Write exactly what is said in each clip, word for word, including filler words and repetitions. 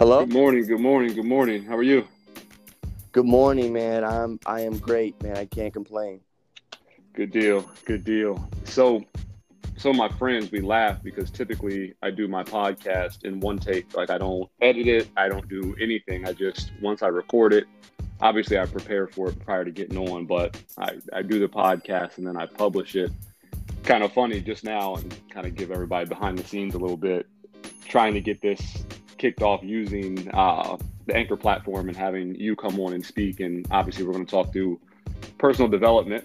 Hello? Good morning, good morning, good morning. How are you? Good morning, man. I'm I am great, man. I can't complain. Good deal, good deal. So, so my friends, we laugh because typically I do my podcast in one take. Like, I don't edit it, I don't do anything. I just, once I record it, obviously I prepare for it prior to getting on, but I, I do the podcast and then I publish it. Kind of funny just now, and kind of give everybody behind the scenes a little bit, trying to get this kicked off using uh, the Anchor platform and having you come on and speak. And obviously we're going to talk through personal development.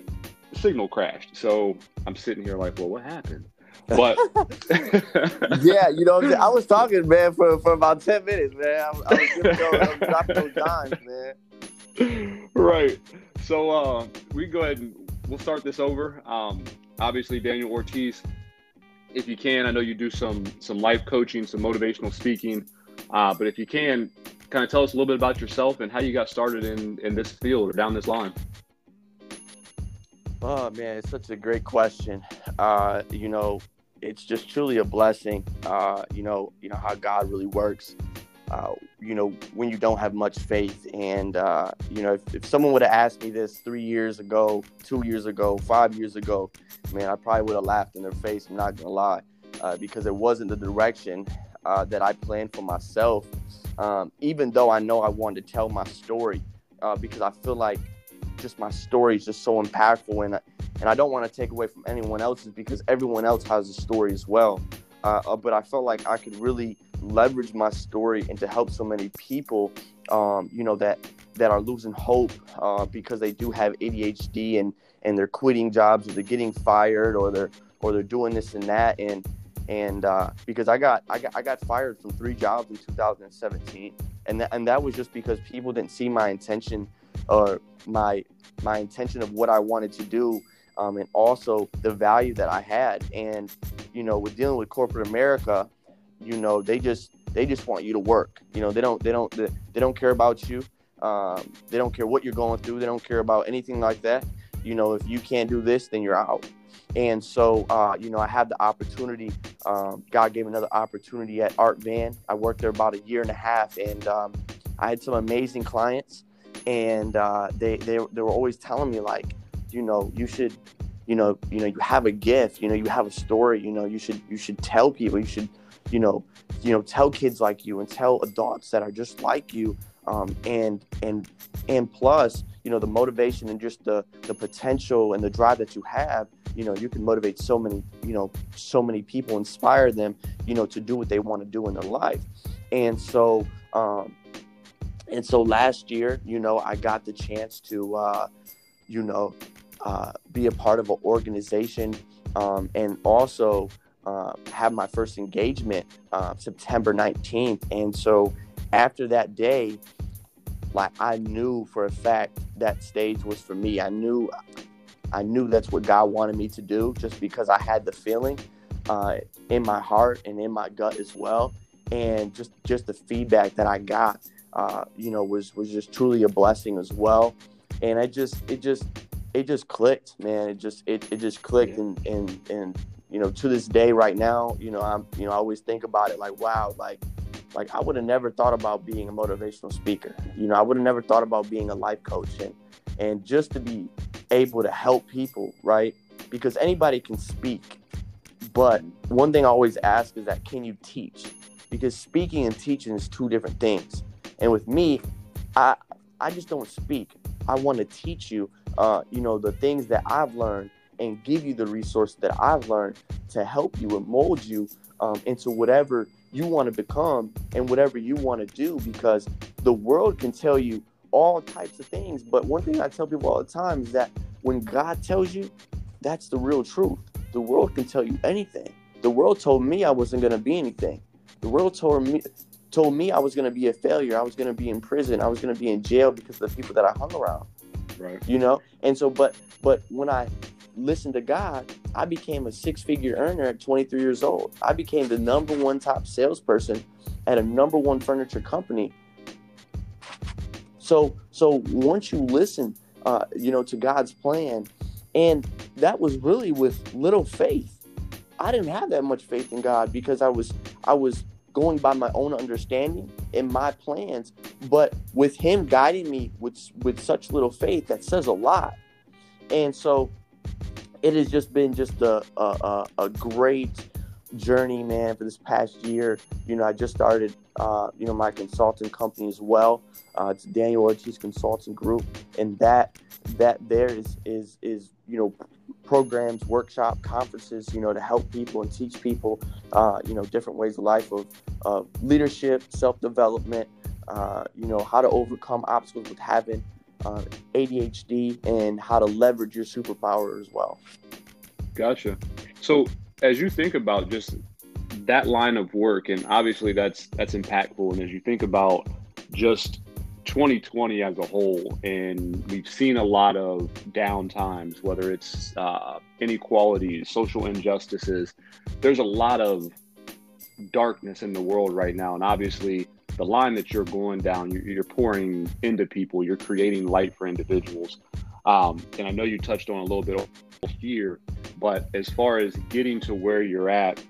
The signal crashed. So I'm sitting here like, well, what happened? But yeah, you know, I was talking, man, for, for about ten minutes, man. I, I was giving those, dropping those dimes, man. Right. So uh, we go ahead and we'll start this over. Um, obviously, Daniel Ortiz, if you can, I know you do some some life coaching, some motivational speaking, uh, but if you can, kind of tell us a little bit about yourself and how you got started in, in this field or down this line. Oh, man, it's such a great question. Uh, you know, it's just truly a blessing, uh, you know, you know how God really works, uh, you know, when you don't have much faith. And, uh, you know, if, if someone would have asked me this three years ago, two years ago, five years ago, man, I probably would have laughed in their face. I'm not going to lie, uh, because it wasn't the direction uh, that I planned for myself, um, even though I know I wanted to tell my story, uh, because I feel like just my story is just so impactful, and I, and I don't want to take away from anyone else's because everyone else has a story as well. Uh, but I felt like I could really leverage my story and to help so many people, um, you know, that that are losing hope uh, because they do have A D H D and, and they're quitting jobs or they're getting fired or they're or they're doing this and that. And and uh, because I got I got I got fired from three jobs in two thousand seventeen, and that and that was just because people didn't see my intention. Or my my intention of what I wanted to do, um, and also the value that I had. And, you know, with dealing with corporate America, you know, they just they just want you to work. You know, they don't they don't they, they don't care about you. Um, they don't care what you're going through. They don't care about anything like that. You know, if you can't do this, then you're out. And so, uh, you know, I had the opportunity. Um, God gave another opportunity at Art Van. I worked there about a year and a half, and um, I had some amazing clients. And uh, they, they they were always telling me, like, you know, you should, you know, you know, you have a gift, you know, you have a story, you know, you should you should tell people, you should, you know, you know, tell kids like you and tell adults that are just like you. Um, and and and plus, you know, the motivation and just the, the potential and the drive that you have, you know, you can motivate so many, you know, so many people, inspire them, you know, to do what they want to do in their life. And so, um And so last year, you know, I got the chance to, uh, you know, uh, be a part of an organization, um, and also uh, have my first engagement uh, September nineteenth. And so after that day, like, I knew for a fact that stage was for me. I knew I knew that's what God wanted me to do, just because I had the feeling uh, in my heart and in my gut as well. And just just the feedback that I got. Uh, you know, was was just truly a blessing as well, and I just it just it just clicked, man. It just it, it just clicked, and, and and you know, to this day right now, you know, I'm you know I always think about it like, wow, like like I would have never thought about being a motivational speaker. You know, I would have never thought about being a life coach, and and just to be able to help people, right? Because anybody can speak, but one thing I always ask is that, can you teach? Because speaking and teaching is two different things. And with me, I I just don't speak. I want to teach you, uh, you know, the things that I've learned and give you the resources that I've learned to help you and mold you um, into whatever you want to become and whatever you want to do. Because the world can tell you all types of things. But one thing I tell people all the time is that when God tells you, that's the real truth. The world can tell you anything. The world told me I wasn't going to be anything. The world told me... told me I was going to be a failure. I was going to be in prison. I was going to be in jail because of the people that I hung around, right? You know? And so, but, but when I listened to God, I became a six figure earner at twenty-three years old. I became the number one top salesperson at a number one furniture company. So, so once you listen, uh, you know, to God's plan, and that was really with little faith. I didn't have that much faith in God because I was, I was, going by my own understanding and my plans, but with him guiding me with with such little faith, that says a lot. And so it has just been just a a, a great journey, man, for this past year. You know, I just started, uh, you know, my consulting company as well. Uh, it's Daniel Ortiz Consulting Group. And that that there is, is is you know, programs, workshop, conferences, you know, to help people and teach people, uh, you know, different ways of life, of uh, leadership, self-development, uh, you know, how to overcome obstacles with having uh, A D H D, and how to leverage your superpower as well. Gotcha. So as you think about just that line of work, and obviously that's that's impactful, and as you think about just twenty twenty as a whole, and we've seen a lot of down times, whether it's uh, inequalities, social injustices, there's a lot of darkness in the world right now. And obviously the line that you're going down, you're, you're pouring into people, you're creating light for individuals. Um, and I know you touched on a little bit here, but as far as getting to where you're at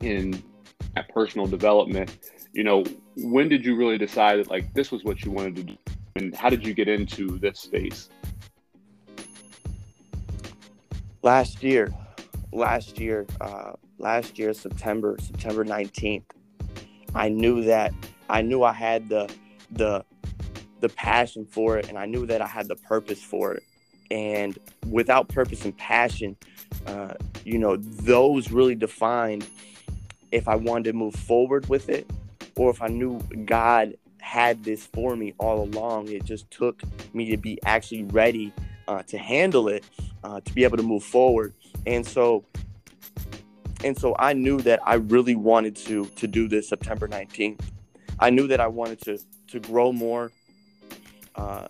in that personal development, you know, when did you really decide that, like, this was what you wanted to do, and how did you get into this space? Last year, last year, uh, last year, September, September nineteenth, I knew that I knew I had the, the, the passion for it. And I knew that I had the purpose for it. And without purpose and passion, uh, you know, those really defined if I wanted to move forward with it, or if I knew God had this for me all along. It just took me to be actually ready uh, to handle it, uh, to be able to move forward. And so, and so I knew that I really wanted to to do this September nineteenth. I knew that I wanted to to grow more, uh,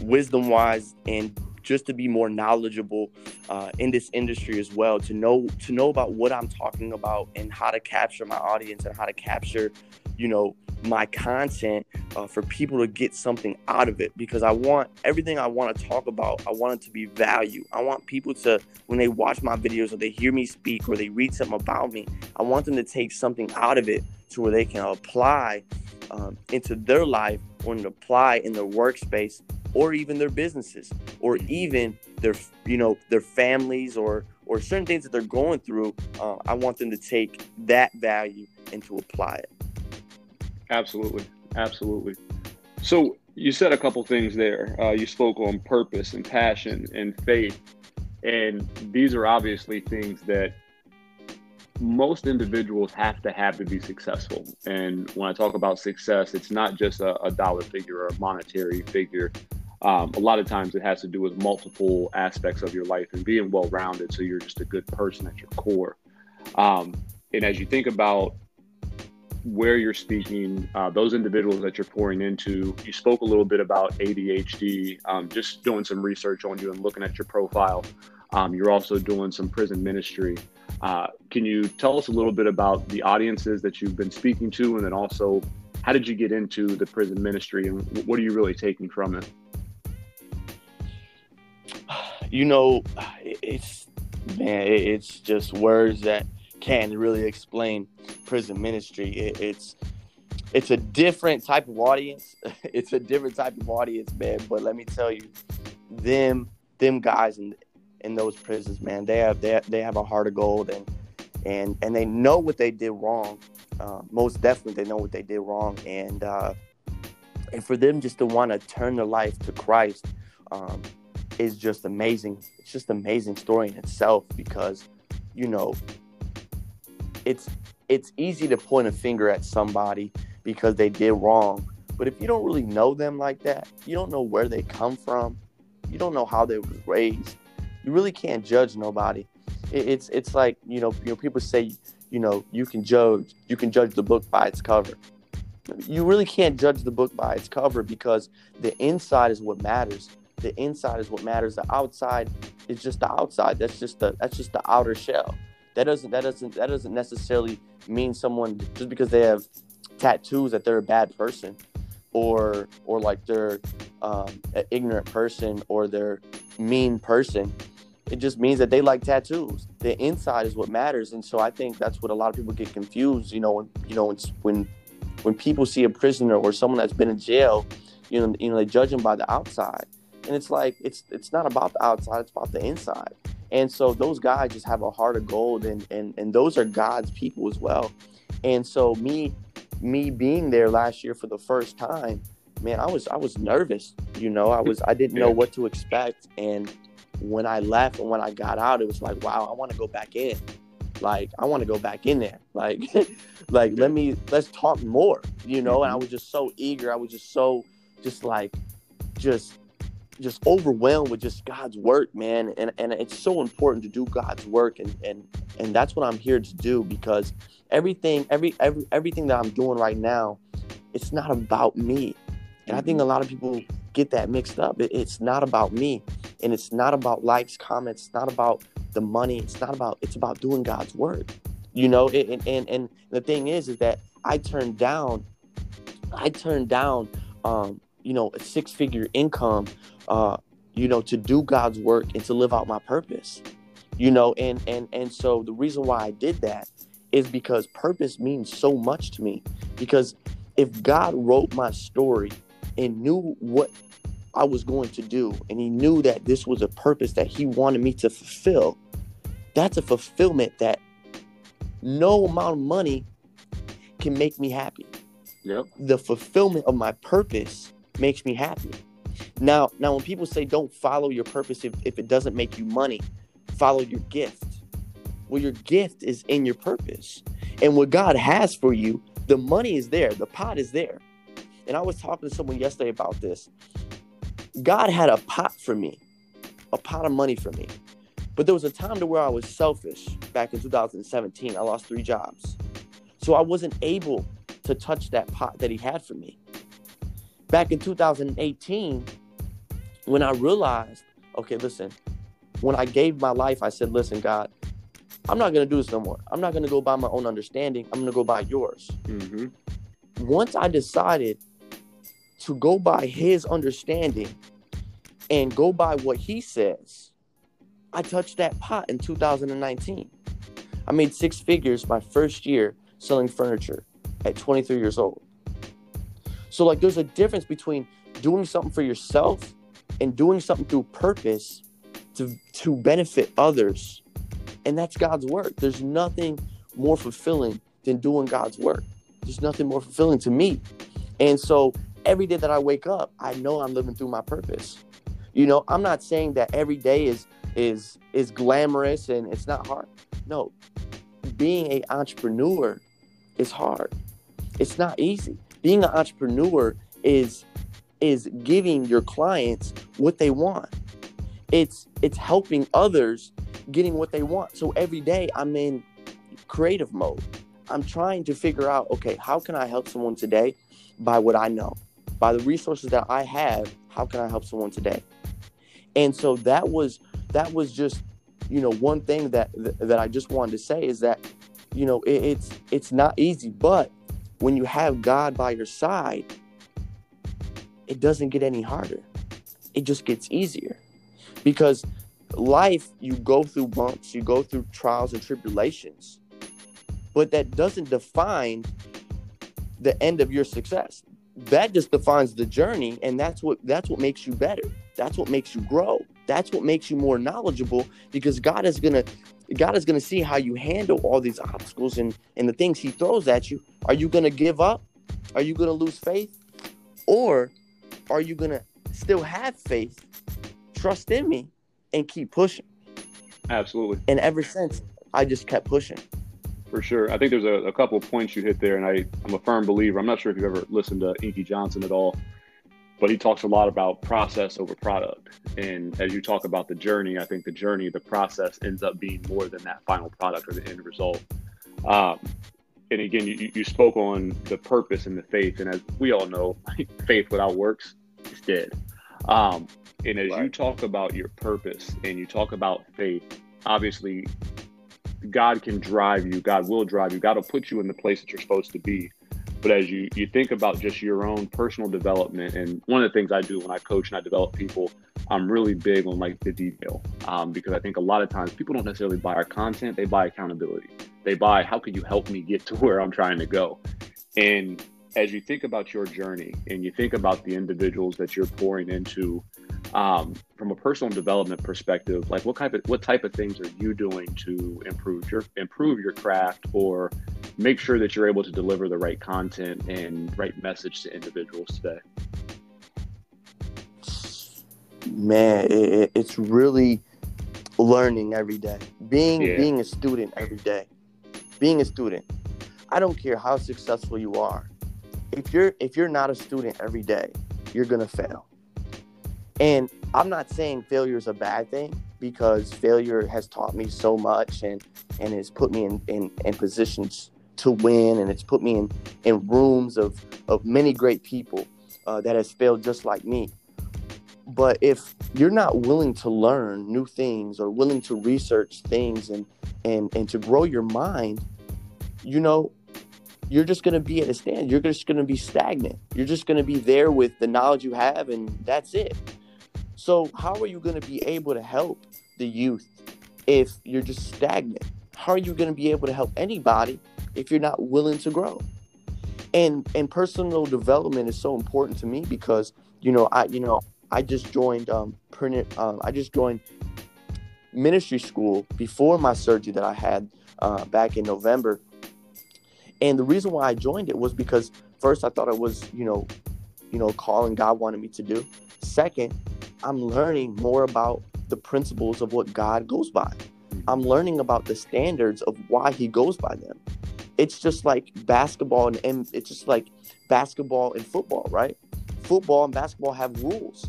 wisdom-wise, and just to be more knowledgeable uh, in this industry as well, to know to know about what I'm talking about, and how to capture my audience, and how to capture, you know, my content uh, for people to get something out of it. Because I want everything I want to talk about, I want it to be value. I want people to, when they watch my videos, or they hear me speak, or they read something about me, I want them to take something out of it to where they can apply um, into their life, or apply in their workspace, or even their businesses, or even their, you know, their families, or or certain things that they're going through. Uh, I want them to take that value and to apply it. Absolutely, absolutely. So you said a couple things there. Uh, you spoke on purpose and passion and faith, and these are obviously things that most individuals have to have to be successful. And when I talk about success, it's not just a, a dollar figure or a monetary figure. Um, a lot of times it has to do with multiple aspects of your life and being well-rounded, so you're just a good person at your core. Um, and as you think about where you're speaking, uh, those individuals that you're pouring into, you spoke a little bit about A D H D, um, just doing some research on you and looking at your profile. Um, you're also doing some prison ministry. Uh, can you tell us a little bit about the audiences that you've been speaking to? And then also, how did you get into the prison ministry, and what are you really taking from it? You know, it's, man, it's just words that can't really explain prison ministry. It, it's, it's a different type of audience. It's a different type of audience, man. But let me tell you, them, them guys in, in those prisons, man, they have, they have, they have a heart of gold, and, and, and they know what they did wrong. Uh, most definitely they know what they did wrong. And, uh, and for them just to want to turn their life to Christ, um, is just amazing. It's just an amazing story in itself, because, you know, it's it's easy to point a finger at somebody because they did wrong. But if you don't really know them like that, you don't know where they come from, you don't know how they were raised, you really can't judge nobody. It, it's it's like, you know, you know, people say, you know, you can judge you can judge the book by its cover. You really can't judge the book by its cover, because the inside is what matters. The inside is what matters. The outside is just the outside. That's just the that's just the outer shell. That doesn't that doesn't that doesn't necessarily mean someone, just because they have tattoos, that they're a bad person, or or like they're um, an ignorant person, or they're mean person. It just means that they like tattoos. The inside is what matters. And so I think that's what a lot of people get confused. You know, when, you know, it's when when people see a prisoner or someone that's been in jail, you know, you know, they judge them by the outside. And it's like, it's it's not about the outside, it's about the inside. And so those guys just have a heart of gold, and, and, and those are God's people as well. And so me me being there last year for the first time, man, I was I was nervous. You know, I was I didn't know what to expect. And when I left and when I got out, it was like, wow, I want to go back in. Like, I want to go back in there. Like, like let me let's talk more, you know. And I was just so eager. I was just so just like just. just overwhelmed with just God's work, man. And and it's so important to do God's work. And, and, and that's what I'm here to do, because everything, every, every, everything that I'm doing right now, it's not about me. And I think a lot of people get that mixed up. It, it's not about me, and it's not about likes, comments. It's not about the money. It's not about, it's about doing God's work, you know? And, and, and the thing is, is that I turned down, I turned down, um, you know, a six figure income, uh, you know, to do God's work and to live out my purpose, you know. And, and, and so the reason why I did that is because purpose means so much to me, because if God wrote my story and knew what I was going to do, and he knew that this was a purpose that he wanted me to fulfill, that's a fulfillment that no amount of money can make me happy. Yep. The fulfillment of my purpose makes me happy. Now, now when people say don't follow your purpose if, if it doesn't make you money, follow your gift. Well, your gift is in your purpose. And what God has for you, the money is there, the pot is there. And I was talking to someone yesterday about this. God had a pot for me, a pot of money for me. But there was a time to where I was selfish back in two thousand seventeen. I lost three jobs. So I wasn't able to touch that pot that he had for me. Back in two thousand eighteen, when I realized, okay, listen, when I gave my life, I said, listen, God, I'm not going to do this no more. I'm not going to go by my own understanding. I'm going to go by yours. Mm-hmm. Once I decided to go by his understanding and go by what he says, I touched that pot in two thousand nineteen. I made six figures my first year selling furniture at twenty-three years old. So like, there's a difference between doing something for yourself and doing something through purpose to, to benefit others. And that's God's work. There's nothing more fulfilling than doing God's work. There's nothing more fulfilling to me. And so every day that I wake up, I know I'm living through my purpose. You know, I'm not saying that every day is, is, is glamorous and it's not hard. No, being an entrepreneur is hard. It's not easy. Being an entrepreneur is is giving your clients what they want. It's it's helping others getting what they want. So every day I'm in creative mode. I'm trying to figure out, okay, how can I help someone today by what I know? By the resources that I have, how can I help someone today? And so that was that was just, you know, one thing that that I just wanted to say is that, you know, it, it's it's not easy, but when you have God by your side, it doesn't get any harder. It just gets easier, because life, you go through bumps, you go through trials and tribulations, but that doesn't define the end of your success. That just defines the journey. And that's what, that's what makes you better. That's what makes you grow. That's what makes you more knowledgeable, because God is going to God is going to see how you handle all these obstacles and, and the things he throws at you. Are you going to give up? Are you going to lose faith? Or are you going to still have faith, trust in me, and keep pushing? Absolutely. And ever since, I just kept pushing. For sure. I think there's a, a couple of points you hit there, and I, I'm a firm believer. I'm not sure if you've ever listened to Inky Johnson at all, but he talks a lot about process over product. And as you talk about the journey, I think the journey, the process ends up being more than that final product or the end result. Um, and again, you, you spoke on the purpose and the faith. And as we all know, faith without works is dead. Um, and as right. you talk about your purpose and you talk about faith, obviously God can drive you. God will drive you. God will put you in the place that you're supposed to be. But as you, you think about just your own personal development, and one of the things I do when I coach and I develop people I'm really big on like the detail um, because I think a lot of times people don't necessarily buy our content. They buy accountability. They buy, how could you help me get to where I'm trying to go? And as you think about your journey and you think about the individuals that you're pouring into, um, from a personal development perspective, like what type of, what type of things are you doing to improve your, improve your craft or make sure that you're able to deliver the right content and right message to individuals today? Man, it, it's really learning every day, being yeah. being a student every day, being a student. I don't care how successful you are. If you're if you're not a student every day, you're going to fail. And I'm not saying failure is a bad thing, because failure has taught me so much and, and it's put me in, in, in positions to win. And it's put me in, in rooms of, of many great people uh, that has failed just like me. But if you're not willing to learn new things or willing to research things and, and, and to grow your mind, you know, you're just going to be at a stand. You're just going to be stagnant. You're just going to be there with the knowledge you have, and that's it. So how are you going to be able to help the youth if you're just stagnant? How are you going to be able to help anybody if you're not willing to grow? And and personal development is so important to me because, you know, I you know I just joined um, um I just joined ministry school before my surgery that I had uh, back in November. And the reason why I joined it was because first I thought it was, you know, you know, calling God wanted me to do. Second, I'm learning more about the principles of what God goes by. I'm learning about the standards of why he goes by them. It's just like basketball and, and it's just like basketball and football, right? Football and basketball have rules.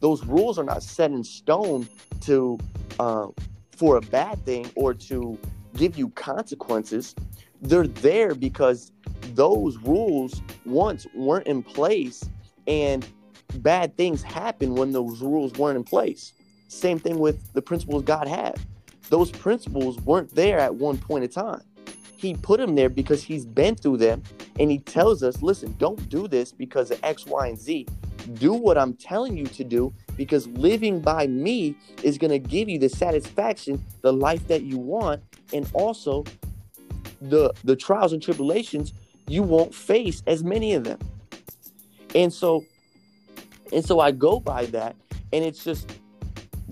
Those rules are not set in stone to uh, for a bad thing or to give you consequences. They're there because those rules once weren't in place, and bad things happen when those rules weren't in place. Same thing with the principles God had. Those principles weren't there at one point in time. He put them there because he's been through them, and he tells us, listen, don't do this because of X, Y, and Z. Do what I'm telling you to do, because living by me is going to give you the satisfaction, the life that you want, and also the the trials and tribulations you won't face as many of them. And so and so I go by that, and it's just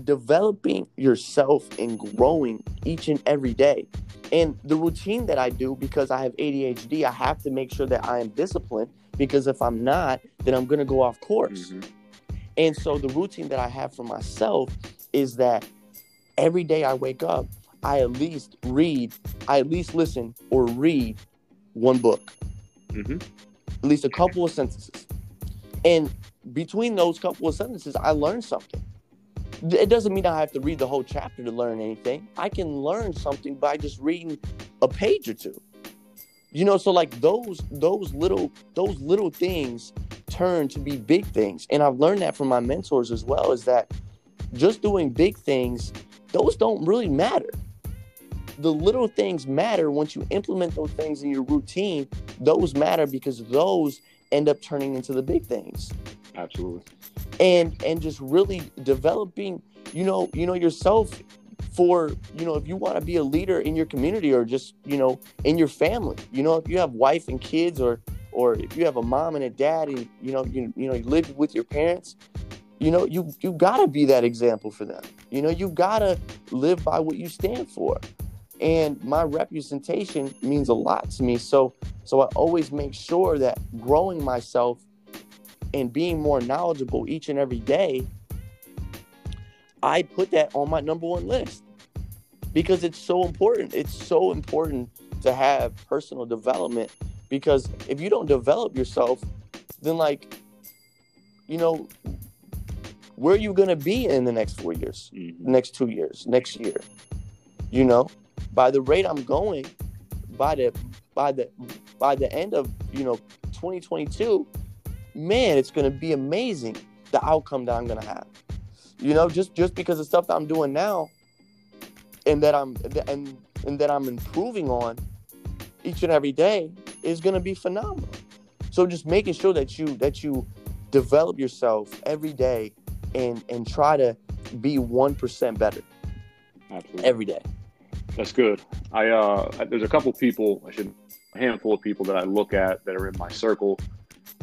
developing yourself and growing each and every day. And the routine that I do, because I have A D H D, I have to make sure that I am disciplined, because if I'm not, then I'm going to go off course. Mm-hmm. And so the routine that I have for myself is that every day I wake up, I at least read, I at least listen or read one book, mm-hmm. at least a couple of sentences. And between those couple of sentences, I learn something. It doesn't mean I have to read the whole chapter to learn anything. I can learn something by just reading a page or two. You know, so like those those little those little things turn to be big things. And I've learned that from my mentors as well, is that just doing big things, those don't really matter. The little things matter. Once you implement those things in your routine, those matter, because those end up turning into the big things. Absolutely. And and just really developing, you know, you know yourself for, you know, if you want to be a leader in your community or just, you know, in your family. You know, if you have wife and kids, or or if you have a mom and a dad, and you know, you you know, you live with your parents, you know, you you gotta be that example for them. You know, you gotta live by what you stand for. And my representation means a lot to me. So so I always make sure that growing myself and being more knowledgeable each and every day, I put that on my number one list, because it's so important. It's so important to have personal development, because if you don't develop yourself, then like, you know, where are you going to be in the next four years, mm-hmm. next two years, next year? You know, by the rate I'm going, by the by the by the end of, you know, twenty twenty-two, man, it's going to be amazing, the outcome that I'm going to have. You know, just just because of stuff that I'm doing now, and that I'm and and that I'm improving on each and every day, is going to be phenomenal. So just making sure that you that you develop yourself every day and and try to be one percent better. Absolutely. Every day. That's good. I uh, there's a couple people, I should, a handful of people that I look at that are in my circle,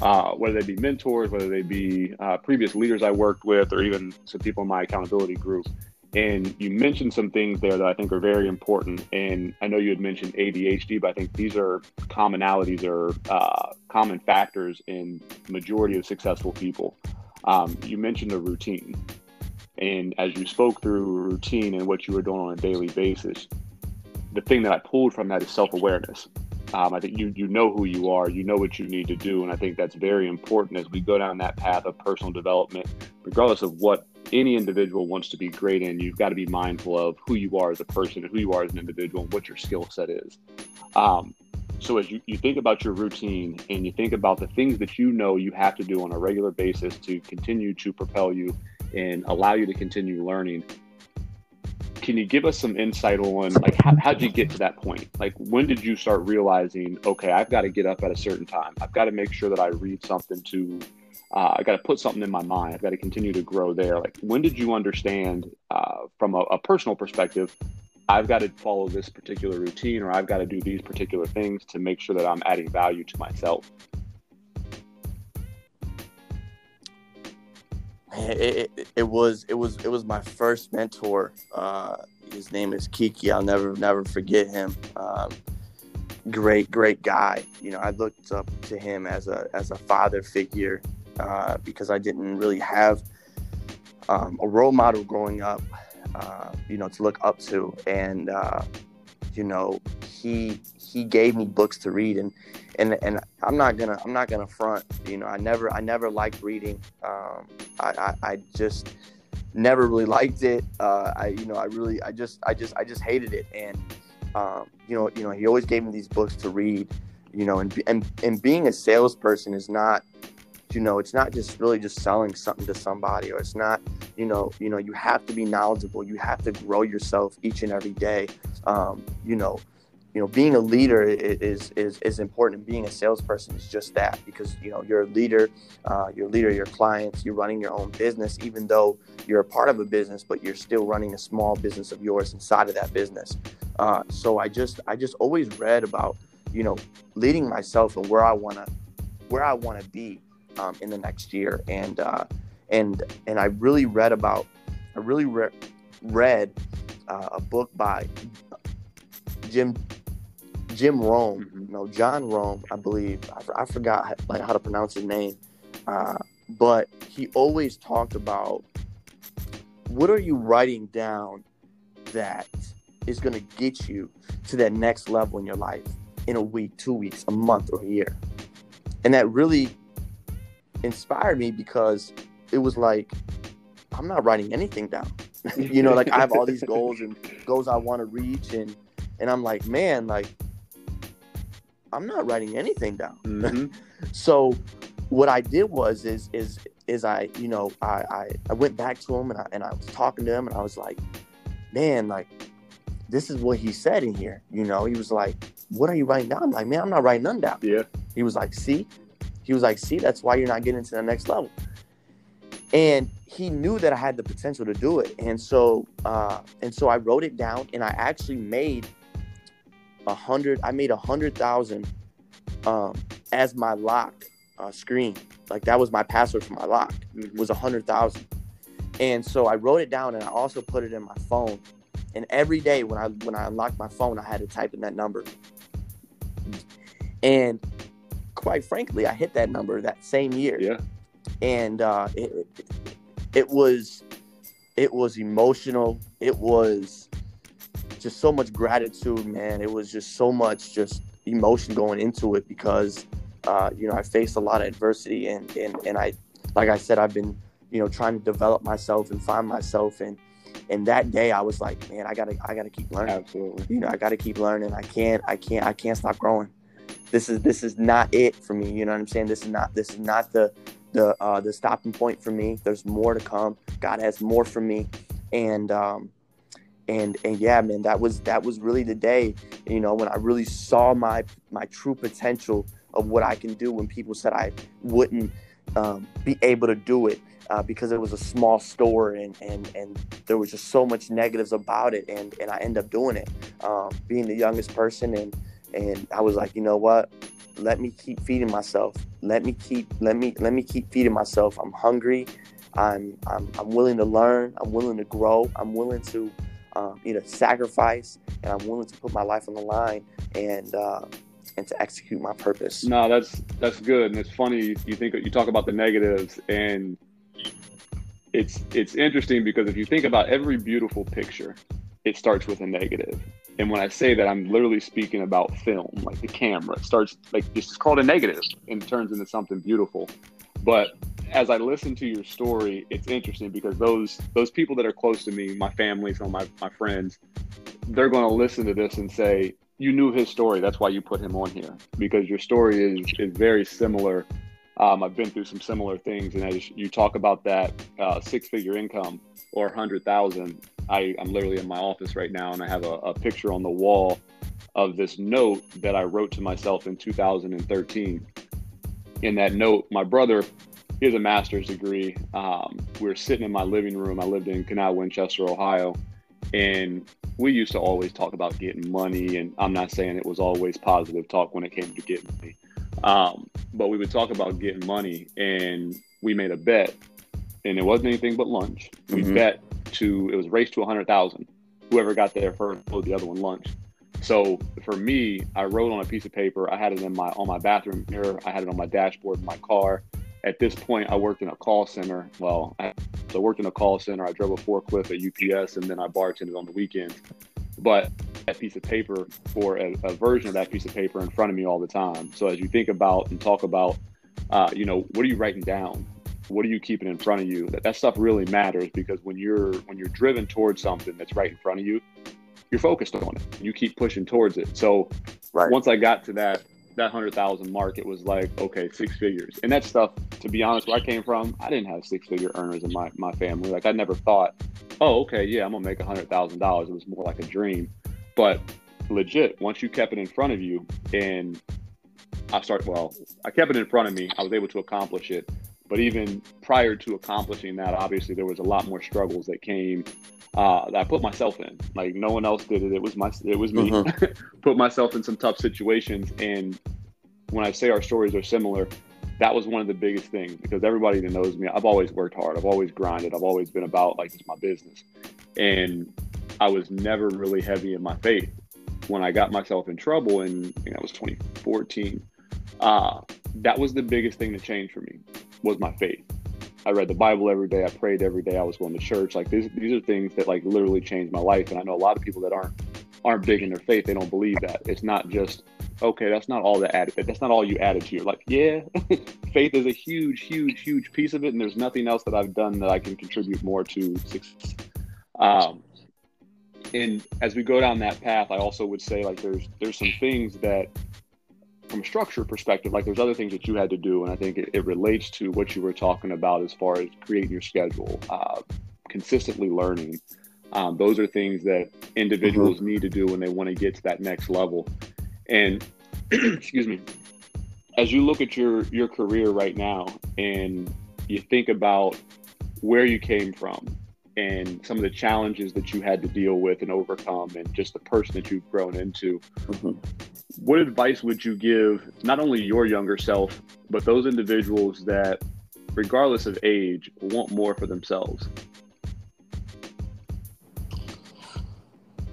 uh, whether they be mentors, whether they be uh, previous leaders I worked with, or even some people in my accountability group. And you mentioned some things there that I think are very important. And I know you had mentioned A D H D, but I think these are commonalities or uh, common factors in the majority of successful people. Um, you mentioned a routine. And as you spoke through routine and what you were doing on a daily basis, the thing that I pulled from that is self-awareness. Um, I think you you know who you are, you know what you need to do. And I think that's very important as we go down that path of personal development, regardless of what any individual wants to be great in. You've got to be mindful of who you are as a person and who you are as an individual and what your skill set is. Um, so as you, you think about your routine and you think about the things that you know you have to do on a regular basis to continue to propel you and allow you to continue learning, can you give us some insight on, like, how how'd you get to that point? Like, when did you start realizing, okay, I've got to get up at a certain time. I've got to make sure that I read something to, uh, I've got to put something in my mind. I've got to continue to grow there. Like, when did you understand uh, from a, a personal perspective, I've got to follow this particular routine, or I've got to do these particular things to make sure that I'm adding value to myself? It, it, it was it was it was my first mentor. Uh, his name is Kiki. I'll never never forget him. Um, great great guy. You know, I looked up to him as a as a father figure uh, because I didn't really have um, a role model growing up. Uh, you know, to look up to, and uh, you know, he he gave me books to read, and and and I'm not gonna I'm not gonna front. You know, I never I never liked reading. Um, I, I, I just never really liked it. Uh, I, you know, I really, I just, I just, I just hated it. And, um, you know, you know, he always gave me these books to read, you know, and, and, and being a salesperson is not, you know, it's not just really just selling something to somebody, or it's not, you know, you know, you have to be knowledgeable. You have to grow yourself each and every day. Um, you know, you know, being a leader is, is, is important. Being a salesperson is just that, because, you know, you're a leader, uh, you're a leader of your clients, you're running your own business, even though you're a part of a business, but you're still running a small business of yours inside of that business. Uh, so I just, I just always read about, you know, leading myself and where I want to, where I want to be um, in the next year. And, uh, and, and I really read about, I really re- read uh, a book by Jim Jim Rohn, no, John Rohn, I believe. I, I forgot like how to pronounce his name, uh, but he always talked about, what are you writing down that is going to get you to that next level in your life in a week, two weeks, a month, or a year? And that really inspired me, because it was like, I'm not writing anything down. You know, like, I have all these goals and goals I want to reach, and and I'm like, man, like, I'm not writing anything down. Mm-hmm. So what I did was is is is I, you know, I, I, I went back to him, and I and I was talking to him, and I was like, man, like, this is what he said in here. You know, he was like, what are you writing down? I'm like, man, I'm not writing none down. Yeah. He was like, see? He was like, see, that's why you're not getting to the next level. And he knew that I had the potential to do it. And so uh, and so I wrote it down, and I actually made a hundred, I made a hundred thousand um, as my lock uh, screen. Like, that was my password for my lock, mm-hmm. was a hundred thousand. And so I wrote it down, and I also put it in my phone. And every day when I, when I unlocked my phone, I had to type in that number. And quite frankly, I hit that number that same year. Yeah. And uh, it, it was, it was emotional. It was just so much gratitude, man. It was just so much just emotion going into it, because, uh, you know, I faced a lot of adversity, and, and, and I, like I said, I've been, you know, trying to develop myself and find myself. And, and that day I was like, man, I gotta, I gotta keep learning. Absolutely. You know, I gotta keep learning. I can't, I can't, I can't stop growing. This is, this is not it for me. You know what I'm saying? This is not, this is not the, the, uh, the stopping point for me. There's more to come. God has more for me. And, um, And and yeah, man, that was that was really the day, you know, when I really saw my my true potential of what I can do. When people said I wouldn't, um, be able to do it uh, because it was a small store and, and, and there was just so much negatives about it. And, and I ended up doing it, um, being the youngest person. And, and I was like, you know what? Let me keep feeding myself. Let me keep, let me, let me keep feeding myself. I'm hungry. I'm, I'm, I'm willing to learn. I'm willing to grow. I'm willing to, um, you know, sacrifice, and I'm willing to put my life on the line and, uh, and to execute my purpose. No, that's, that's good. And it's funny. You think you talk about the negatives, and it's, it's interesting because if you think about every beautiful picture, it starts with a negative. And when I say that, I'm literally speaking about film, like the camera. It starts, like, it's called a negative and turns into something beautiful. But as I listen to your story, it's interesting because those those people that are close to me, my family, some of my, my friends, they're going to listen to this and say, you knew his story. That's why you put him on here, because your story is, is very similar. Um, I've been through some similar things. And as you talk about that uh, six-figure income or one hundred thousand dollars, I, I'm literally in my office right now, and I have a, a picture on the wall of this note that I wrote to myself in two thousand thirteen. In that note, my brother, he has a master's degree. Um, we were sitting in my living room. I lived in Canal Winchester, Ohio, and we used to always talk about getting money. And I'm not saying it was always positive talk when it came to getting money, um, but we would talk about getting money, and we made a bet, and it wasn't anything but lunch. We mm-hmm. bet. To it was race to one hundred thousand. Whoever got there first owed the other one lunch. So for me, I wrote on a piece of paper. I had it in my on my bathroom mirror. I had it on my dashboard in my car. At this point, I worked in a call center. Well, I, so I worked in a call center. I drove a forklift at U P S, and then I bartended on the weekends. But that piece of paper, or a, a version of that piece of paper, in front of me all the time. So as you think about and talk about, uh, you know, what are you writing down? What are you keeping in front of you? That, that stuff really matters, because when you're when you're driven towards something that's right in front of you, you're focused on it. You keep pushing towards it. So right. Once I got to that that one hundred thousand mark, it was like, okay, six figures. And that stuff, to be honest, where I came from, I didn't have six-figure earners in my, my family. Like, I never thought, oh, okay, yeah, I'm going to make one hundred thousand dollars. It was more like a dream. But legit, once you kept it in front of you, and I started, well, I kept it in front of me. I was able to accomplish it. But even prior to accomplishing that, obviously, there was a lot more struggles that came uh, that I put myself in. Like, no one else did it. It was my, it was me. Uh-huh. Put myself in some tough situations. And when I say our stories are similar, that was one of the biggest things, because everybody that knows me, I've always worked hard. I've always grinded. I've always been about, like, it's my business. And I was never really heavy in my faith. When I got myself in trouble, and I think that was twenty fourteen, uh, that was the biggest thing that changed for me. Was my faith. I read the Bible every day. I prayed every day. I was going to church. Like, these, these are things that, like, literally changed my life. And I know a lot of people that aren't aren't big in their faith. They don't believe that. It's not just, okay, that's not all that added. That's not all you added to your life. Yeah, faith is a huge, huge, huge piece of it. And there's nothing else that I've done that I can contribute more to success. Um, and as we go down that path, I also would say, like, there's there's some things that, from a structure perspective, like, there's other things that you had to do. And I think it, it relates to what you were talking about as far as creating your schedule, uh, consistently learning. Um, those are things that individuals mm-hmm. need to do when they want to get to that next level. And excuse me, as you look at your, your career right now, and you think about where you came from and some of the challenges that you had to deal with and overcome, and just the person that you've grown into, mm-hmm. what advice would you give, not only your younger self, but those individuals that, regardless of age, want more for themselves?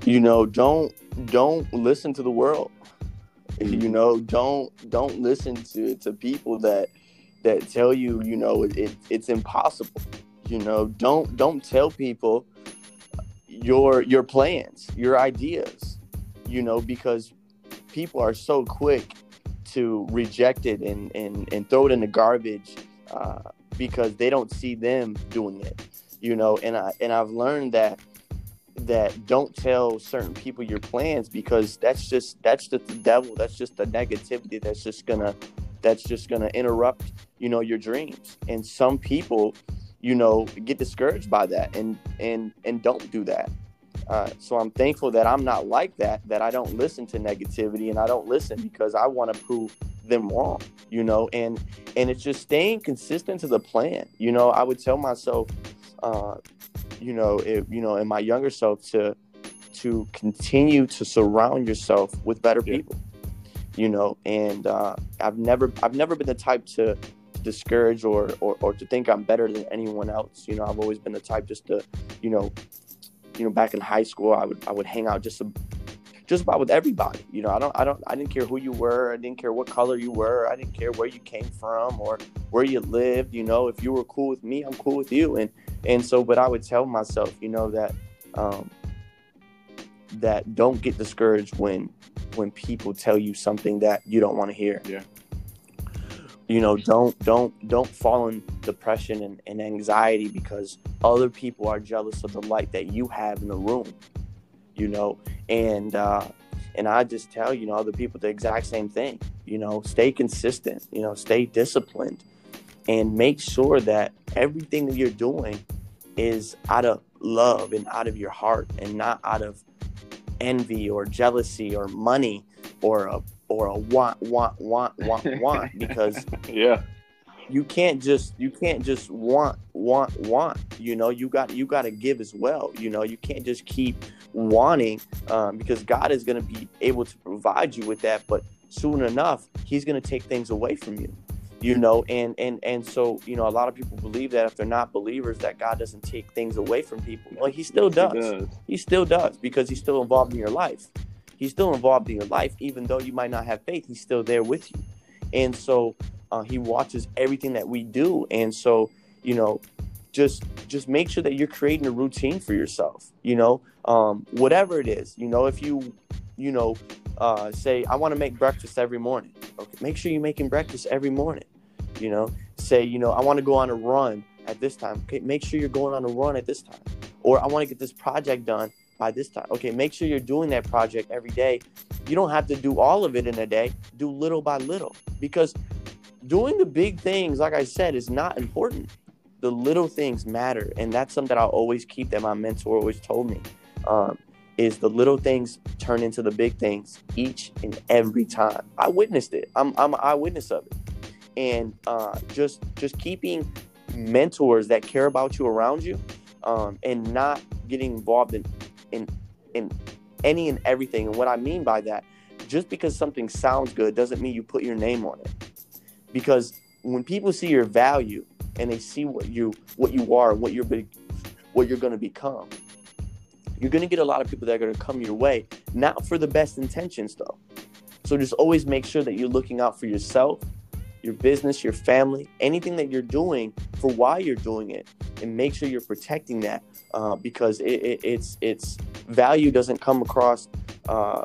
You know, don't don't listen to the world. Mm-hmm. You know, don't don't listen to, to people that that tell you, you know, it, it's impossible. You know, don't don't tell people your your plans, your ideas, you know, because people are so quick to reject it and, and, and throw it in the garbage uh, because they don't see them doing it, you know. And I and I've learned that that don't tell certain people your plans, because that's just that's just the devil. That's just the negativity. That's just gonna that's just gonna interrupt, you know, your dreams. And some people, you know, get discouraged by that and and and don't do that. Uh, so I'm thankful that I'm not like that, that I don't listen to negativity, and I don't listen because I want to prove them wrong, you know, and and it's just staying consistent to the plan. You know, I would tell myself, uh, you know, if, you know, in my younger self to to continue to surround yourself with better yeah. people, you know, and uh, I've never I've never been the type to discourage or, or or to think I'm better than anyone else. You know, I've always been the type just to, you know, you know, back in high school, I would I would hang out just a, just about with everybody. You know, I don't I don't I didn't care who you were. I didn't care what color you were. I didn't care where you came from or where you lived. You know, if you were cool with me, I'm cool with you. And and so, but I would tell myself, you know, that um, that don't get discouraged when when people tell you something that you don't want to hear. Yeah. You know, don't don't don't fall in depression and, and anxiety because other people are jealous of the light that you have in the room, you know, and uh, and I just tell, you know, other people the exact same thing, you know, stay consistent, you know, stay disciplined and make sure that everything that you're doing is out of love and out of your heart and not out of envy or jealousy or money or a or a want, want, want, want, want, because yeah, you can't just, you can't just want, want, want, you know, you got, you got to give as well. You know, you can't just keep wanting um, because God is going to be able to provide you with that. But soon enough, he's going to take things away from you, you know? And, and, and so, you know, a lot of people believe that if they're not believers, that God doesn't take things away from people. Well, he still does. He does. He still does because he's still involved in your life. He's still involved in your life, even though you might not have faith. He's still there with you. And so uh, he watches everything that we do. And so, you know, just just make sure that you're creating a routine for yourself, you know, um, whatever it is. You know, if you, you know, uh, say, I want to make breakfast every morning. Okay, make sure you're making breakfast every morning. You know, say, you know, I want to go on a run at this time. Okay, make sure you're going on a run at this time. Or I want to get this project done by this time. Okay, make sure you're doing that project every day. You don't have to do all of it in a day. Do little by little, because doing the big things, like I said, is not important. The little things matter. And that's something that I'll always keep, that my mentor always told me, um, is the little things turn into the big things each and every time. I witnessed it. I'm, I'm an eyewitness of it. And uh, just, just keeping mentors that care about you around you um, and not getting involved in in in any and everything. And what I mean by that, just because something sounds good doesn't mean you put your name on it, because when people see your value and they see what you what you are and what you're be, what you're going to become, you're going to get a lot of people that are going to come your way, not for the best intentions though. So just always make sure that you're looking out for yourself, your business, your family, anything that you're doing, for why you're doing it, and make sure you're protecting that, uh, because it, it, it's it's value doesn't come across uh,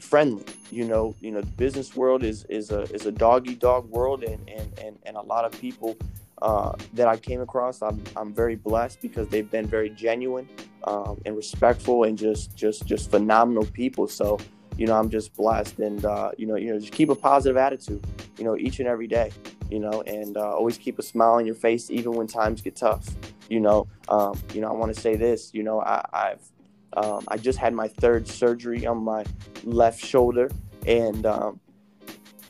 friendly. You know, you know, the business world is is a is a dog eat dog world, and and and, and a lot of people uh, that I came across, I'm I'm very blessed because they've been very genuine um, and respectful and just just just phenomenal people. So, you know, I'm just blessed, and uh, you know, you know, just keep a positive attitude, you know, each and every day, you know, and uh, always keep a smile on your face, even when times get tough. You know, um, you know, I want to say this, you know, I, I've, um, I just had my third surgery on my left shoulder, and um,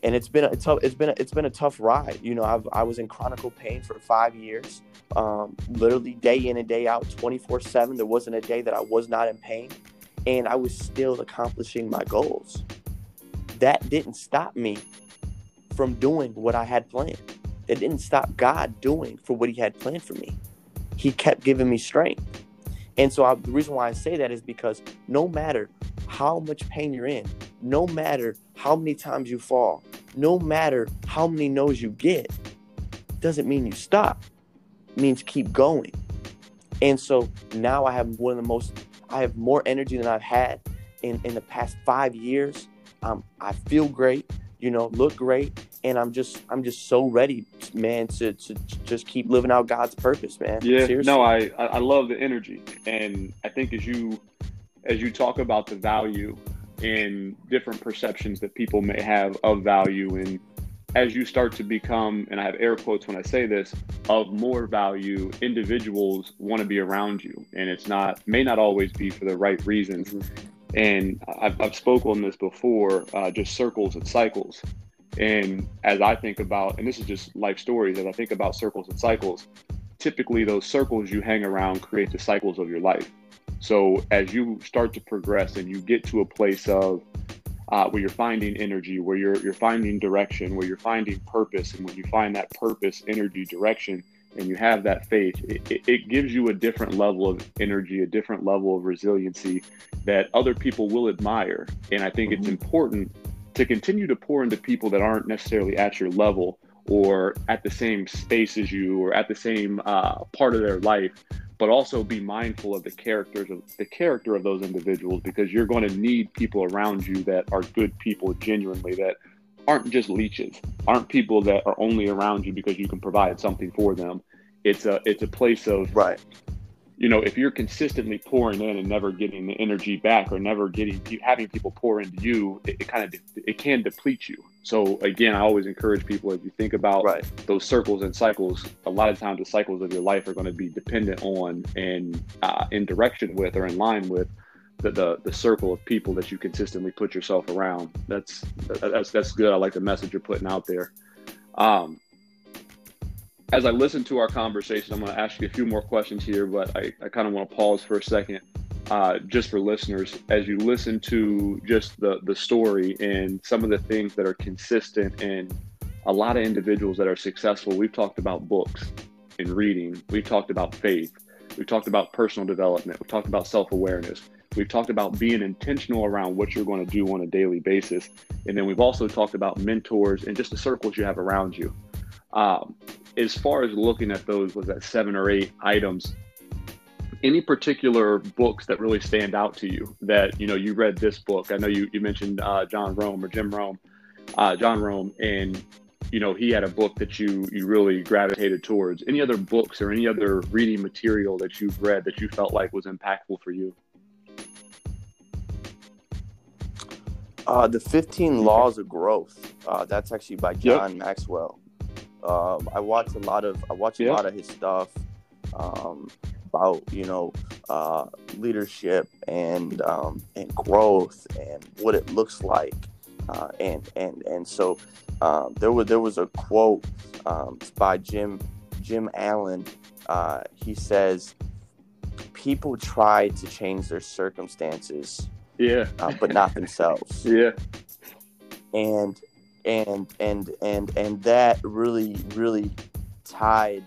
and it's been a tough, it's been, a, it's been a tough ride. You know, I've, I was in chronic pain for five years, um, literally day in and day out, twenty-four seven. There wasn't a day that I was not in pain. And I was still accomplishing my goals. That didn't stop me from doing what I had planned. It didn't stop God doing for what he had planned for me. He kept giving me strength. And so I, the reason why I say that is because no matter how much pain you're in, no matter how many times you fall, no matter how many no's you get, doesn't mean you stop. It means keep going. And so now I have one of the most I have more energy than I've had in, in the past five years. Um, I feel great, you know, look great. And I'm just, I'm just so ready, man, to, to just keep living out God's purpose, man. Yeah, seriously. No, I, I love the energy. And I think as you, as you talk about the value and different perceptions that people may have of value and as you start to become, and I have air quotes when I say this, of more value, individuals want to be around you. And it's not, may not always be for the right reasons. And I've, I've spoken on this before, uh, just circles and cycles. And as I think about, and this is just life stories, as I think about circles and cycles, typically those circles you hang around create the cycles of your life. So as you start to progress and you get to a place of uh, where you're finding energy, where you're you're finding direction, where you're finding purpose, and when you find that purpose, energy, direction, and you have that faith, it, it, it gives you a different level of energy, a different level of resiliency that other people will admire. And I think mm-hmm. it's important to continue to pour into people that aren't necessarily at your level or at the same space as you or at the same uh, part of their life, but also be mindful of the characters of the character of those individuals, because you're going to need people around you that are good people genuinely, that aren't just leeches, aren't people that are only around you because you can provide something for them. It's a it's a place of, right, you know, if you're consistently pouring in and never getting the energy back or never getting having people pour into you, it, it kind of it can deplete you. So again, I always encourage people, if you think about right. those circles and cycles, a lot of times the cycles of your life are going to be dependent on and uh, in direction with or in line with the, the the circle of people that you consistently put yourself around. That's that's that's good. I like the message you're putting out there. Um, as I listen to our conversation, I'm going to ask you a few more questions here, but I, I kind of want to pause for a second. Uh, just for listeners, as you listen to just the, the story and some of the things that are consistent in a lot of individuals that are successful, we've talked about books and reading. We've talked about faith. We've talked about personal development. We've talked about self-awareness. We've talked about being intentional around what you're going to do on a daily basis. And then we've also talked about mentors and just the circles you have around you. Um, as far as looking at those, was that seven or eight items? Any particular books that really stand out to you that, you know, you read this book? I know you, you mentioned uh, John Rome or Jim Rome, uh, John Rome, and, you know, he had a book that you, you really gravitated towards. Any other books or any other reading material that you've read that you felt like was impactful for you? Uh, the fifteen Laws of Growth. Uh, that's actually by John yep. Maxwell. Um, I watch a lot of, I watch a yep. lot of his stuff. Um, about, you know, uh, leadership and um, and growth and what it looks like. Uh, and, and, and so uh, there was there was a quote um, by Jim, Jim Allen. Uh, he says, people try to change their circumstances, yeah, uh, but not themselves. yeah. And, and, and, and, and that really, really tied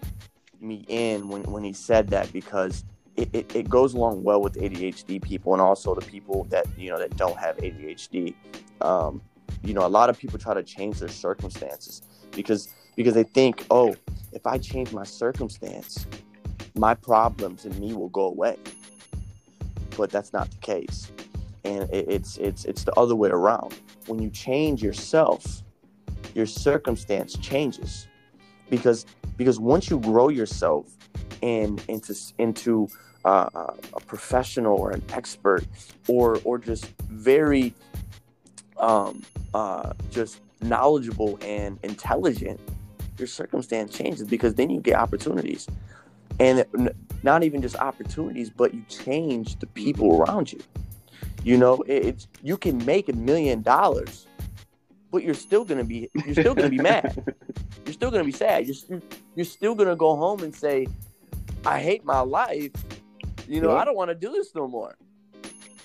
me in when, when he said that, because it, it, it goes along well with A D H D people and also the people that, you know, that don't have A D H D. Um, you know, a lot of people try to change their circumstances because because they think, oh, if I change my circumstance, my problems and me will go away. But that's not the case. And it, it's it's it's the other way around. When you change yourself, your circumstance changes. Because because once you grow yourself in, into into uh, a professional or an expert or or just very um, uh, just knowledgeable and intelligent, your circumstance changes, because then you get opportunities, and not even just opportunities, but you change the people around you. You know, it, it's, you can make a million dollars, but you're still gonna be you're still gonna be mad. You're still gonna be sad. You're, you're still gonna go home and say, "I hate my life. You know, yeah. I don't want to do this no more."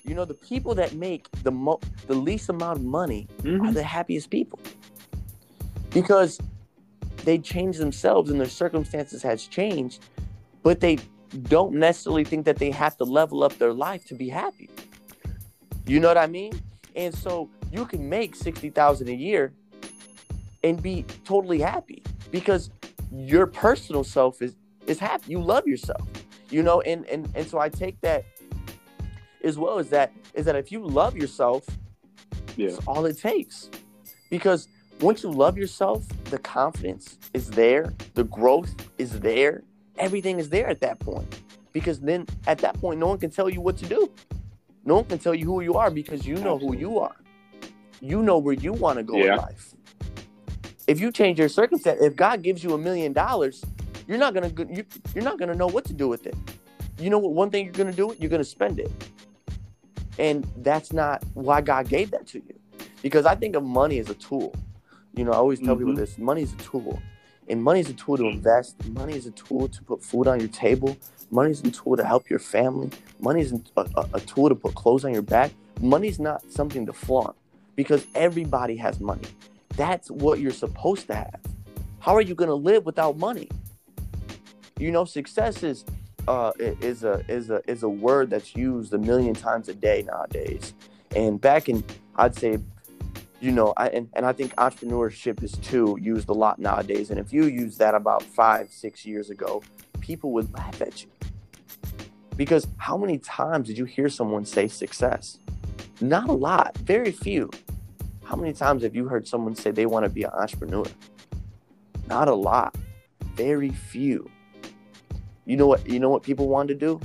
You know, the people that make the mo- the least amount of money mm-hmm. are the happiest people, because they change themselves and their circumstances has changed, but they don't necessarily think that they have to level up their life to be happy. You know what I mean? And so you can make sixty thousand dollars a year and be totally happy, because your personal self is, is happy. You love yourself, you know? And, and, and so I take that as well, as that, is that if you love yourself, yeah. that's all it takes. Because once you love yourself, the confidence is there. The growth is there. Everything is there at that point, because then at that point, no one can tell you what to do. No one can tell you who you are, because you know Absolutely. Who you are. You know where you want to go yeah. in life. If you change your circumstance, if God gives you a million dollars, you're not gonna you, you're not gonna know what to do with it. You know what? One thing you're gonna do, you're gonna spend it, and that's not why God gave that to you. Because I think of money as a tool. You know, I always tell mm-hmm. people this: money is a tool, and money is a tool to invest. Money is a tool to put food on your table. Money is a tool to help your family. Money is a, a, a tool to put clothes on your back. Money's not something to flaunt, because everybody has money. That's what you're supposed to have. How are you going to live without money? You know, success is uh, is a is a is a word that's used a million times a day nowadays. And back in, I'd say, you know, I, and and I think entrepreneurship is too used a lot nowadays. And if you use that about five, six years ago, people would laugh at you, because how many times did you hear someone say success? Not a lot, very few. How many times have you heard someone say they want to be an entrepreneur? Not a lot. Very few. You know what, you know what people wanted to do?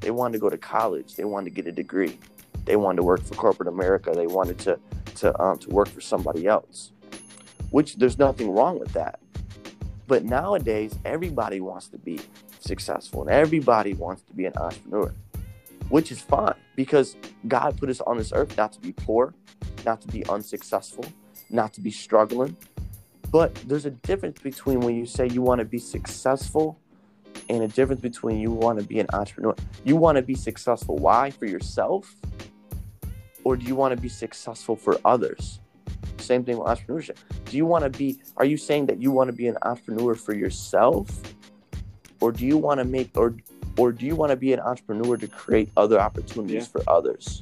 They wanted to go to college. They wanted to get a degree. They wanted to work for corporate America. They wanted to, to, um, to work for somebody else, which there's nothing wrong with that. But nowadays, everybody wants to be successful and everybody wants to be an entrepreneur, which is fine, because God put us on this earth not to be poor, not to be unsuccessful, not to be struggling. But there's a difference between when you say you want to be successful and a difference between you want to be an entrepreneur. You want to be successful, why? For yourself? Or do you want to be successful for others? Same thing with entrepreneurship. Do you want to be, are you saying that you want to be an entrepreneur for yourself? Or do you want to make, or, or do you want to be an entrepreneur to create other opportunities yeah. for others?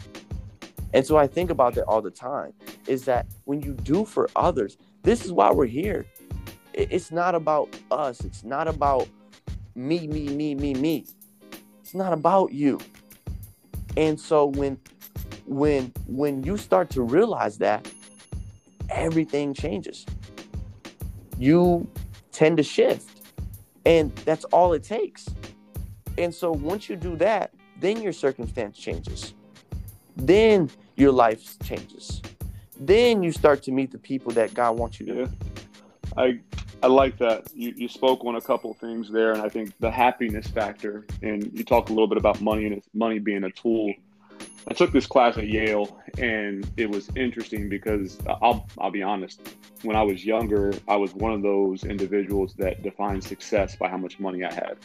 And so I think about that all the time, is that when you do for others, this is why we're here. It's not about us. It's not about me, me, me, me, me. It's not about you. And so when when, when you start to realize that, everything changes. You tend to shift. And that's all it takes. And so once you do that, then your circumstance changes. Then your life changes. Then you start to meet the people that God wants you to meet. Yeah. I I like that. You you spoke on a couple of things there, and I think the happiness factor, and you talked a little bit about money and money being a tool. I took this class at Yale, and it was interesting because I'll I'll be honest. When I was younger, I was one of those individuals that defined success by how much money I had.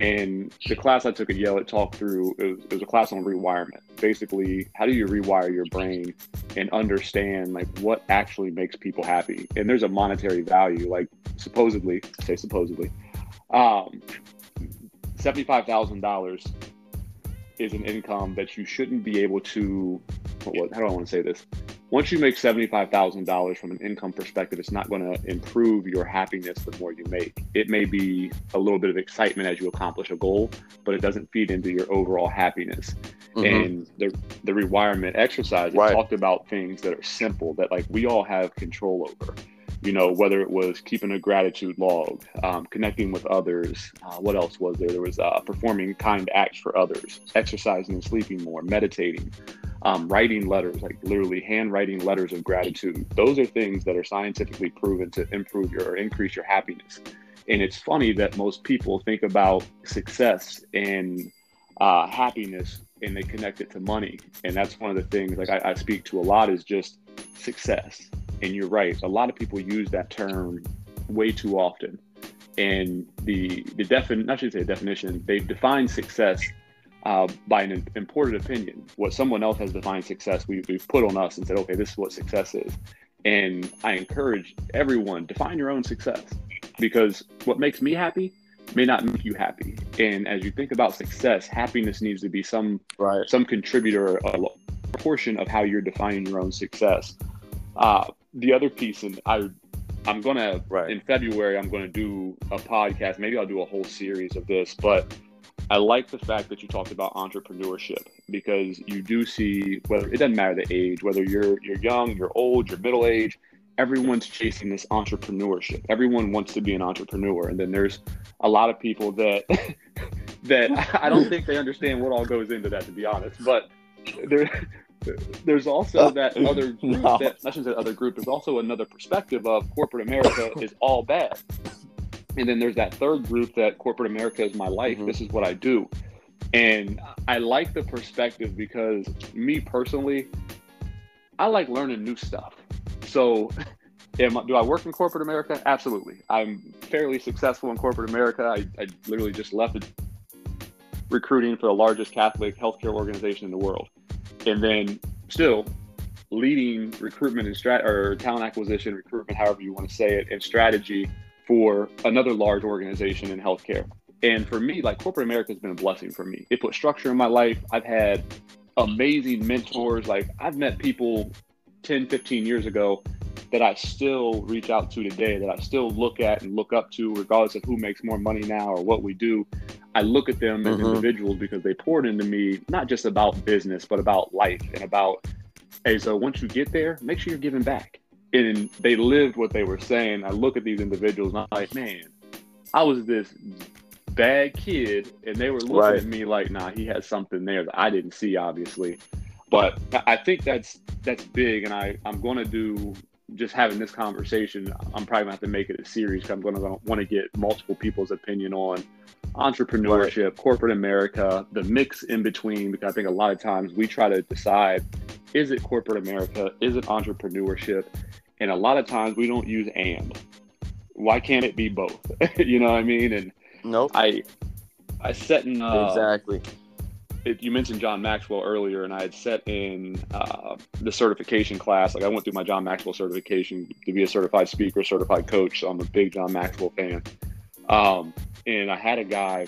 And the class I took at Yale, it talked through, it was, it was a class on rewirement. Basically, how do you rewire your brain and understand like what actually makes people happy? And there's a monetary value, like supposedly, I say supposedly, um, seventy-five thousand dollars is an income that you shouldn't be able to, well, how do I want to say this? Once you make seventy-five thousand dollars from an income perspective, it's not going to improve your happiness the more you make. It may be a little bit of excitement as you accomplish a goal, but it doesn't feed into your overall happiness. Mm-hmm. And the the rewirement exercise, it right. talked about things that are simple, that like we all have control over. You know, whether it was keeping a gratitude log, um, connecting with others, uh, what else was there? There was uh, performing kind acts for others, exercising and sleeping more, meditating. Um, writing letters, like literally handwriting letters of gratitude. Those are things that are scientifically proven to improve your or increase your happiness. And it's funny that most people think about success and uh, happiness and they connect it to money. And that's one of the things like I, I speak to a lot is just success. And you're right. A lot of people use that term way too often. And the, the definition, I should say definition, they define success Uh, by an imported opinion. What someone else has defined success, we, we've put on us and said, okay, this is what success is. And I encourage everyone, define your own success, because what makes me happy may not make you happy. And as you think about success, happiness needs to be some, right. some contributor, a portion of how you're defining your own success. Uh, the other piece, and I I'm going to, right. in February, I'm going to do a podcast. Maybe I'll do a whole series of this, but I like the fact that you talked about entrepreneurship, because you do see, whether it doesn't matter the age, whether you're you're young, you're old, you're middle age, everyone's chasing this entrepreneurship. Everyone wants to be an entrepreneur. And then there's a lot of people that that I don't think they understand what all goes into that, to be honest. But there there's also that other group, no. that, not just that other group, there's also another perspective of corporate America is all bad. And then there's that third group that corporate America is my life. Mm-hmm. This is what I do. And I like the perspective because me personally, I like learning new stuff. So am I, do I work in corporate America? Absolutely. I'm fairly successful in corporate America. I, I literally just left the recruiting for the largest Catholic healthcare organization in the world. And then still leading recruitment and strat or talent acquisition, recruitment, however you want to say it, and strategy for another large organization in healthcare. And for me, like, corporate America has been a blessing for me. It put structure in my life. I've had amazing mentors. Like, I've met people ten, fifteen years ago that I still reach out to today, that I still look at and look up to, regardless of who makes more money now or what we do. I look at them as mm-hmm. individuals because they poured into me, not just about business, but about life and about, hey, so once you get there, make sure you're giving back. And they lived what they were saying. I look at these individuals and I'm like, man, I was this bad kid, and they were looking right. at me like, nah, he has something there that I didn't see, obviously. But I think that's that's big, and I, I'm going to do, just having this conversation, I'm probably going to have to make it a series because I'm going to want to get multiple people's opinion on entrepreneurship, right. corporate America, the mix in between, because I think a lot of times we try to decide, is it corporate America? Is it entrepreneurship? And a lot of times we don't use and. Why can't it be both? You know what I mean? And nope. I I set in... Uh, exactly. It, you mentioned John Maxwell earlier, and I had set in uh, the certification class. Like, I went through my John Maxwell certification to be a certified speaker, certified coach. So I'm a big John Maxwell fan. Um, and I had a guy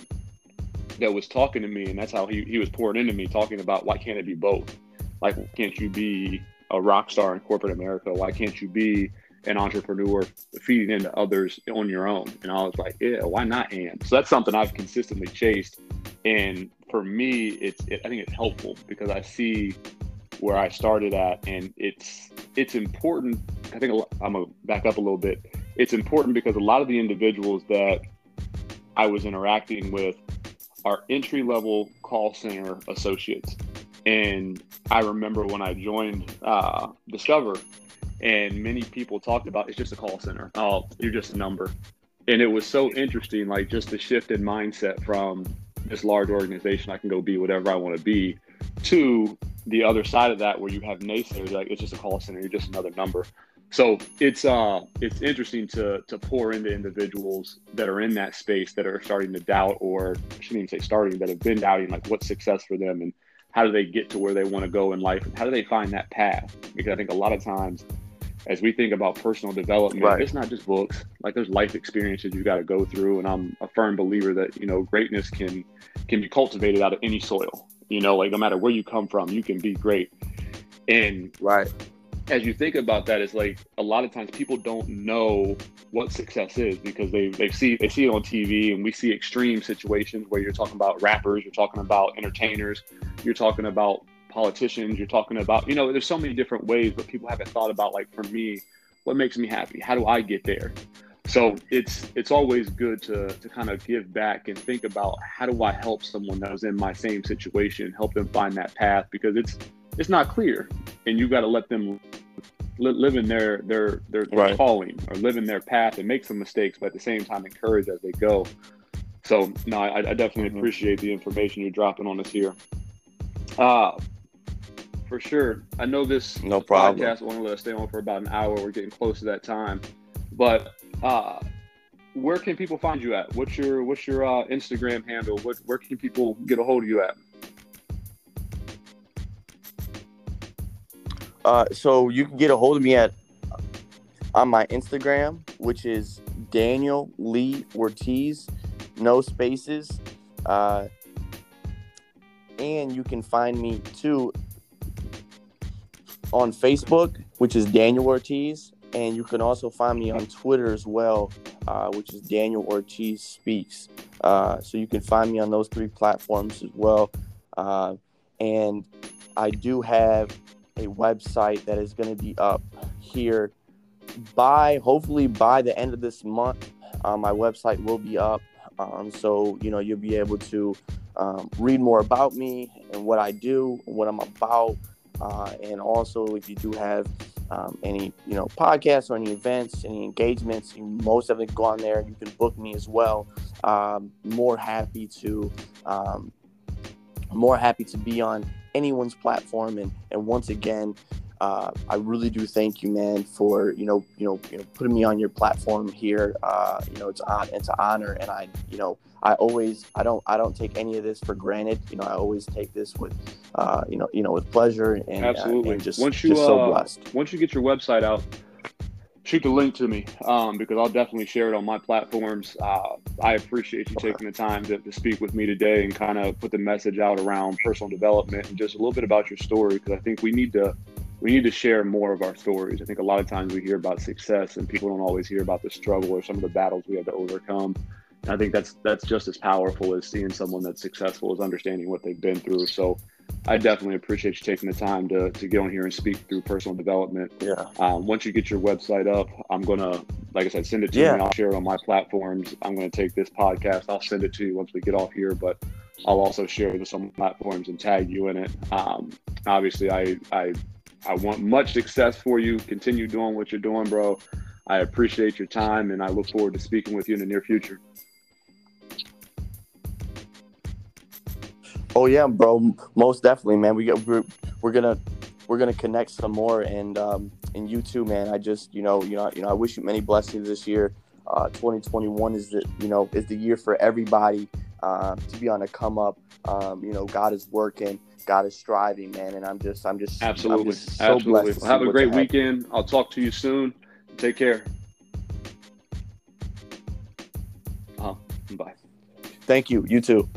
that was talking to me, and that's how he, he was pouring into me, talking about, why can't it be both? Like, can't you be a rock star in corporate America? Why can't you be an entrepreneur feeding into others on your own? And I was like, yeah, why not? And so that's something I've consistently chased. And for me, it's it, I think it's helpful because I see where I started at, and it's it's important. I think I'm gonna back up a little bit. It's important because a lot of the individuals that I was interacting with are entry level call center associates, and I remember when I joined uh, Discover, and many people talked about, it's just a call center. Oh, you're just a number. And it was so interesting, like, just the shift in mindset from this large organization, I can go be whatever I want to be, to the other side of that where you have naysayers, like, it's just a call center, you're just another number. So it's uh, it's interesting to to pour into individuals that are in that space, that are starting to doubt, or I shouldn't even say starting, that have been doubting, like, what's success for them, and how do they get to where they want to go in life, and how do they find that path? Because I think a lot of times, as we think about personal development, right. it's not just books. Like, there's life experiences you got to go through. And I'm a firm believer that, you know, greatness can can be cultivated out of any soil. You know, like, no matter where you come from, you can be great. And right. as you think about that, it's like, a lot of times people don't know what success is because they they see they see it on T V, and we see extreme situations where you're talking about rappers, you're talking about entertainers, you're talking about politicians, you're talking about, you know, there's so many different ways, but people haven't thought about, like, for me, what makes me happy? How do I get there? So it's it's always good to to kind of give back and think about, how do I help someone that was in my same situation, help them find that path? Because it's it's not clear, and you got to let them li- live in their their their, their right. calling, or live in their path, and make some mistakes, but at the same time encourage as they go. So no, I, I definitely mm-hmm. appreciate the information you're dropping on us here. Uh, For sure. I know this no problem. podcast won't let us stay on for about an hour. We're getting close to that time. But uh, where can people find you at? What's your what's your uh, Instagram handle? What, where can people get a hold of you at? Uh, so you can get a hold of me at on my Instagram, which is Daniel Lee Ortiz, no spaces. Uh, and you can find me too on Facebook, which is Daniel Ortiz, and you can also find me on Twitter as well, uh, which is Daniel Ortiz Speaks. Uh, so you can find me on those three platforms as well. Uh, and I do have a website that is going to be up here by, hopefully by the end of this month. Uh, my website will be up. Um, so, you know, you'll be able to um, read more about me and what I do, what I'm about. Uh, and also, if you do have um, any, you know, podcasts or any events, any engagements, you, most of it go on there. You can book me as well. Um, more happy to, um, more happy to be on anyone's platform. And and once again, uh, I really do thank you, man, for you know, you know, you know, putting me on your platform here. Uh, you know, it's on, it's an honor, and I, you know. I always, I don't, I don't take any of this for granted. You know, I always take this with, uh, you know, you know, with pleasure and, absolutely. Uh, and just, once you, just so uh, blessed. Once you get your website out, shoot the link to me, um, because I'll definitely share it on my platforms. Uh, I appreciate you okay. taking the time to, to speak with me today and kind of put the message out around personal development and just a little bit about your story, because I think we need to, we need to share more of our stories. I think a lot of times we hear about success and people don't always hear about the struggle or some of the battles we have to overcome. I think that's that's just as powerful as seeing someone that's successful is understanding what they've been through. So I definitely appreciate you taking the time to to get on here and speak through personal development. Yeah. Um, once you get your website up, I'm going to, like I said, send it to yeah. you, and I'll share it on my platforms. I'm going to take this podcast. I'll send it to you once we get off here, but I'll also share it with some platforms and tag you in it. Um, obviously, I, I, I want much success for you. Continue doing what you're doing, bro. I appreciate your time, and I look forward to speaking with you in the near future. Oh yeah, bro. Most definitely, man. We get, we're we're gonna we're gonna connect some more, and um, and you too, man. I just you know you know you know I wish you many blessings this year. Uh, twenty twenty-one is the you know is the year for everybody uh, to be on a come up. Um, you know, God is working, God is striving, man. And I'm just I'm just absolutely I'm just so absolutely. Blessed well, have a great weekend. Happen. I'll talk to you soon. Take care. Uh, bye. Thank you. You too.